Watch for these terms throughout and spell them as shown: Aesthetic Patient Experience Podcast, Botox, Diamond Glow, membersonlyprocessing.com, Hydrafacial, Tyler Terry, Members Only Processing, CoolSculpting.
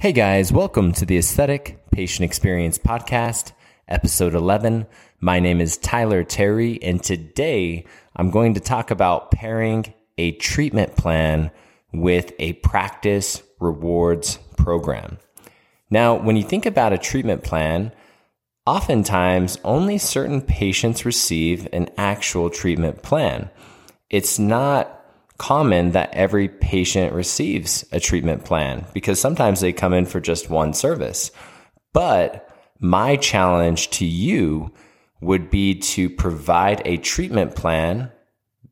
Hey guys, welcome to the Aesthetic Patient Experience Podcast, episode 11. My name is Tyler Terry, and today I'm going to talk about pairing a treatment plan with a practice rewards program. Now, when you think about a treatment plan, oftentimes only certain patients receive an actual treatment plan. It's not common that every patient receives a treatment plan because sometimes they come in for just one service. But my challenge to you would be to provide a treatment plan,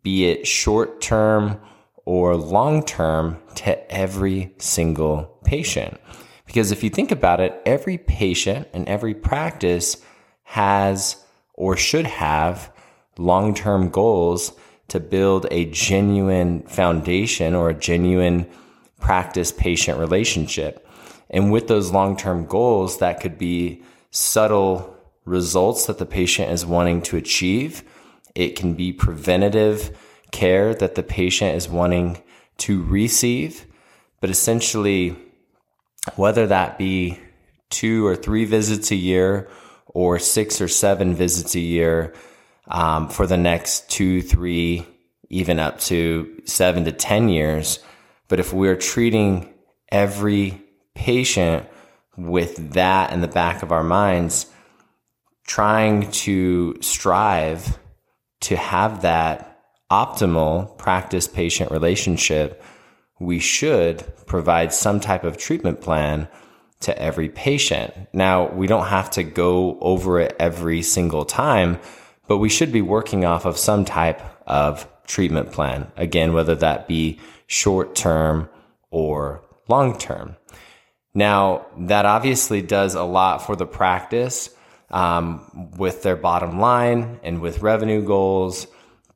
be it short-term or long-term, to every single patient. Because if you think about it, every patient and every practice has or should have long-term goals to build a genuine foundation or a genuine practice-patient relationship. And with those long-term goals, that could be subtle results that the patient is wanting to achieve. It can be preventative care that the patient is wanting to receive. But essentially, whether that be 2 or 3 visits a year or 6 or 7 visits a year, for the next 2, 3, even up to 7 to 10 years. But if we're treating every patient with that in the back of our minds, trying to strive to have that optimal practice-patient relationship, we should provide some type of treatment plan to every patient. Now, we don't have to go over it every single time, but we should be working off of some type of treatment plan. Again, whether that be short-term or long-term. Now, that obviously does a lot for the practice with their bottom line and with revenue goals,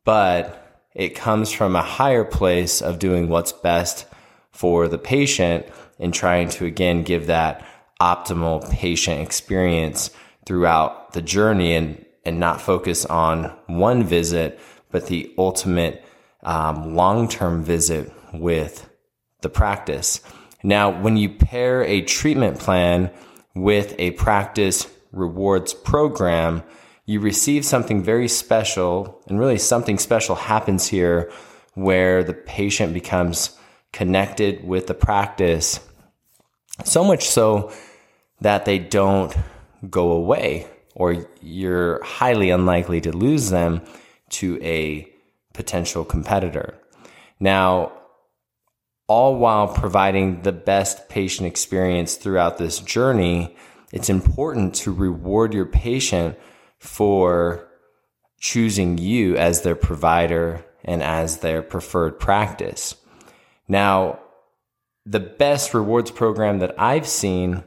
but it comes from a higher place of doing what's best for the patient and trying to, again, give that optimal patient experience throughout the journey and not focus on one visit, but the ultimate long-term visit with the practice. Now, when you pair a treatment plan with a practice rewards program, you receive something very special, and really something special happens here where the patient becomes connected with the practice, so much so that they don't go away, or you're highly unlikely to lose them to a potential competitor. Now, all while providing the best patient experience throughout this journey, it's important to reward your patient for choosing you as their provider and as their preferred practice. Now, the best rewards program that I've seen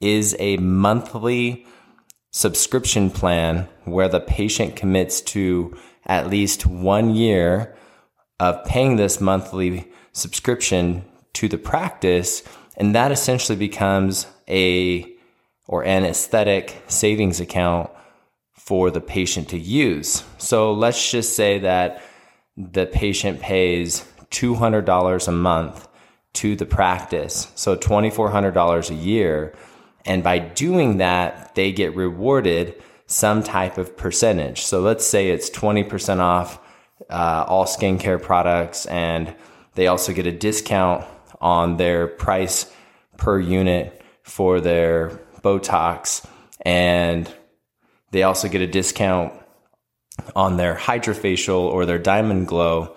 is a monthly subscription plan where the patient commits to at least 1 year of paying this monthly subscription to the practice, and that essentially becomes an aesthetic savings account for the patient to use. So let's just say that the patient pays $200 a month to the practice, so $2,400 a year. And by doing that, they get rewarded some type of percentage. So let's say it's 20% off all skincare products, and they also get a discount on their price per unit for their Botox, and they also get a discount on their Hydrafacial or their Diamond Glow.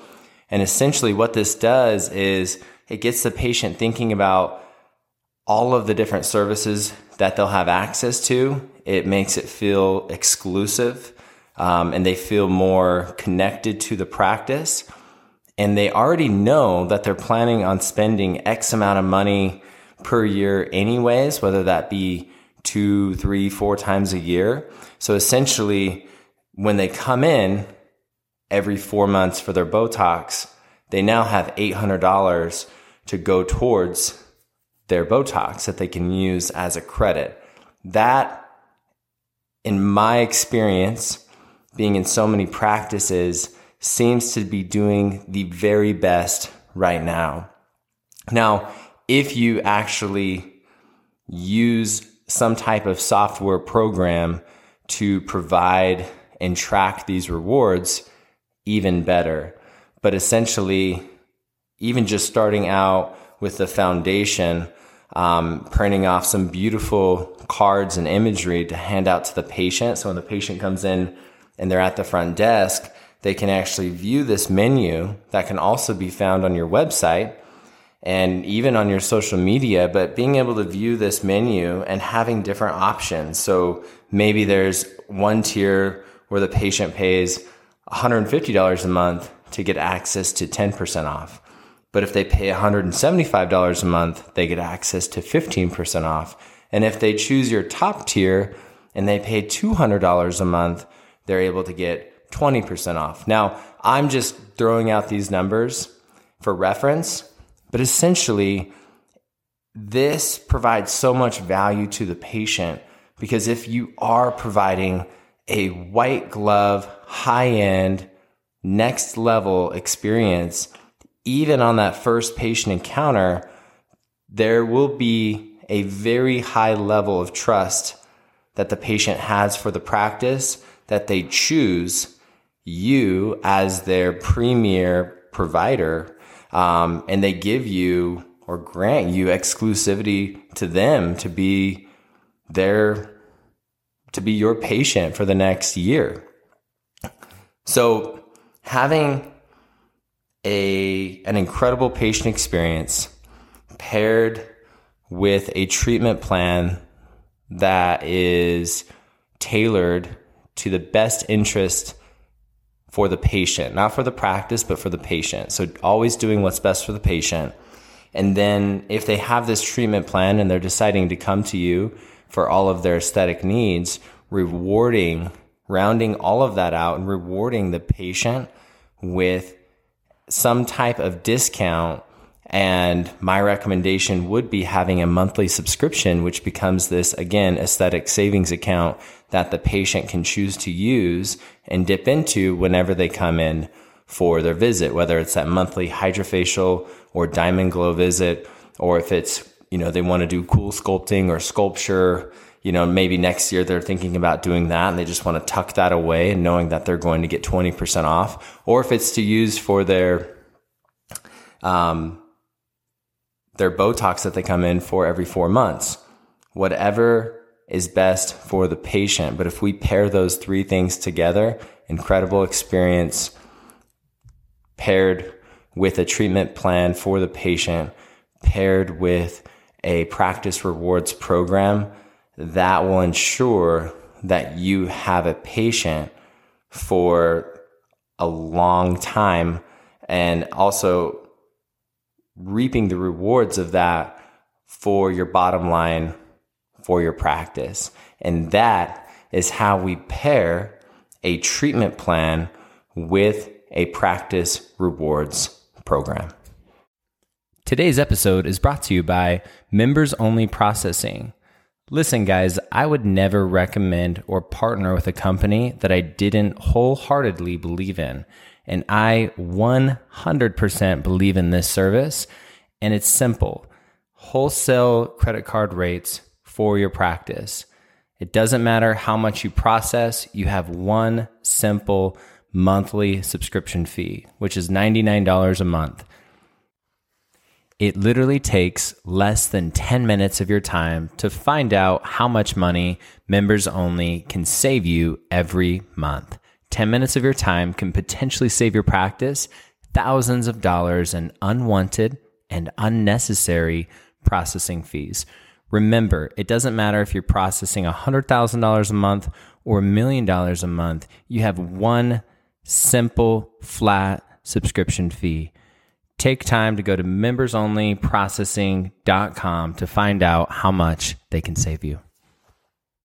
And essentially what this does is it gets the patient thinking about all of the different services that they'll have access to. It makes it feel exclusive, and they feel more connected to the practice. And they already know that they're planning on spending X amount of money per year anyways, whether that be 2, 3, 4 times a year. So essentially, when they come in every 4 months for their Botox, they now have $800 to go towards their Botox that they can use as a credit. That, in my experience, being in so many practices, seems to be doing the very best right now. Now, if you actually use some type of software program to provide and track these rewards even better. But essentially, even just starting out with the foundation, printing off some beautiful cards and imagery to hand out to the patient. So when the patient comes in and they're at the front desk, they can actually view this menu that can also be found on your website and even on your social media, but being able to view this menu and having different options. So maybe there's one tier where the patient pays $150 a month to get access to 10% off. But if they pay $175 a month, they get access to 15% off. And if they choose your top tier and they pay $200 a month, they're able to get 20% off. Now, I'm just throwing out these numbers for reference, but essentially, this provides so much value to the patient because if you are providing a white glove, high-end, next level experience, even on that first patient encounter, there will be a very high level of trust that the patient has for the practice, that they choose you as their premier provider, and they give you or grant you exclusivity to them to be your patient for the next year. So having an incredible patient experience paired with a treatment plan that is tailored to the best interest for the patient, not for the practice, but for the patient. So always doing what's best for the patient. And then if they have this treatment plan and they're deciding to come to you for all of their aesthetic needs, rounding all of that out and rewarding the patient with some type of discount. And my recommendation would be having a monthly subscription, which becomes this, again, aesthetic savings account that the patient can choose to use and dip into whenever they come in for their visit, whether it's that monthly Hydrafacial or Diamond Glow visit, or if it's, they want to do CoolSculpting or sculpture, maybe next year they're thinking about doing that and they just want to tuck that away and knowing that they're going to get 20% off, or if it's to use for their Botox that they come in for every 4 months, whatever is best for the patient. But if we pair those three things together, incredible experience paired with a treatment plan for the patient, paired with a practice rewards program, that will ensure that you have a patient for a long time and also reaping the rewards of that for your bottom line, for your practice. And that is how we pair a treatment plan with a practice rewards program. Today's episode is brought to you by Members Only Processing. Listen, guys, I would never recommend or partner with a company that I didn't wholeheartedly believe in. And I 100% believe in this service. And it's simple. Wholesale credit card rates for your practice. It doesn't matter how much you process. You have one simple monthly subscription fee, which is $99 a month. It literally takes less than 10 minutes of your time to find out how much money Members Only can save you every month. 10 minutes of your time can potentially save your practice thousands of dollars in unwanted and unnecessary processing fees. Remember, it doesn't matter if you're processing $100,000 a month or $1 million a month. You have one simple, flat subscription fee. Take time to go to membersonlyprocessing.com to find out how much they can save you.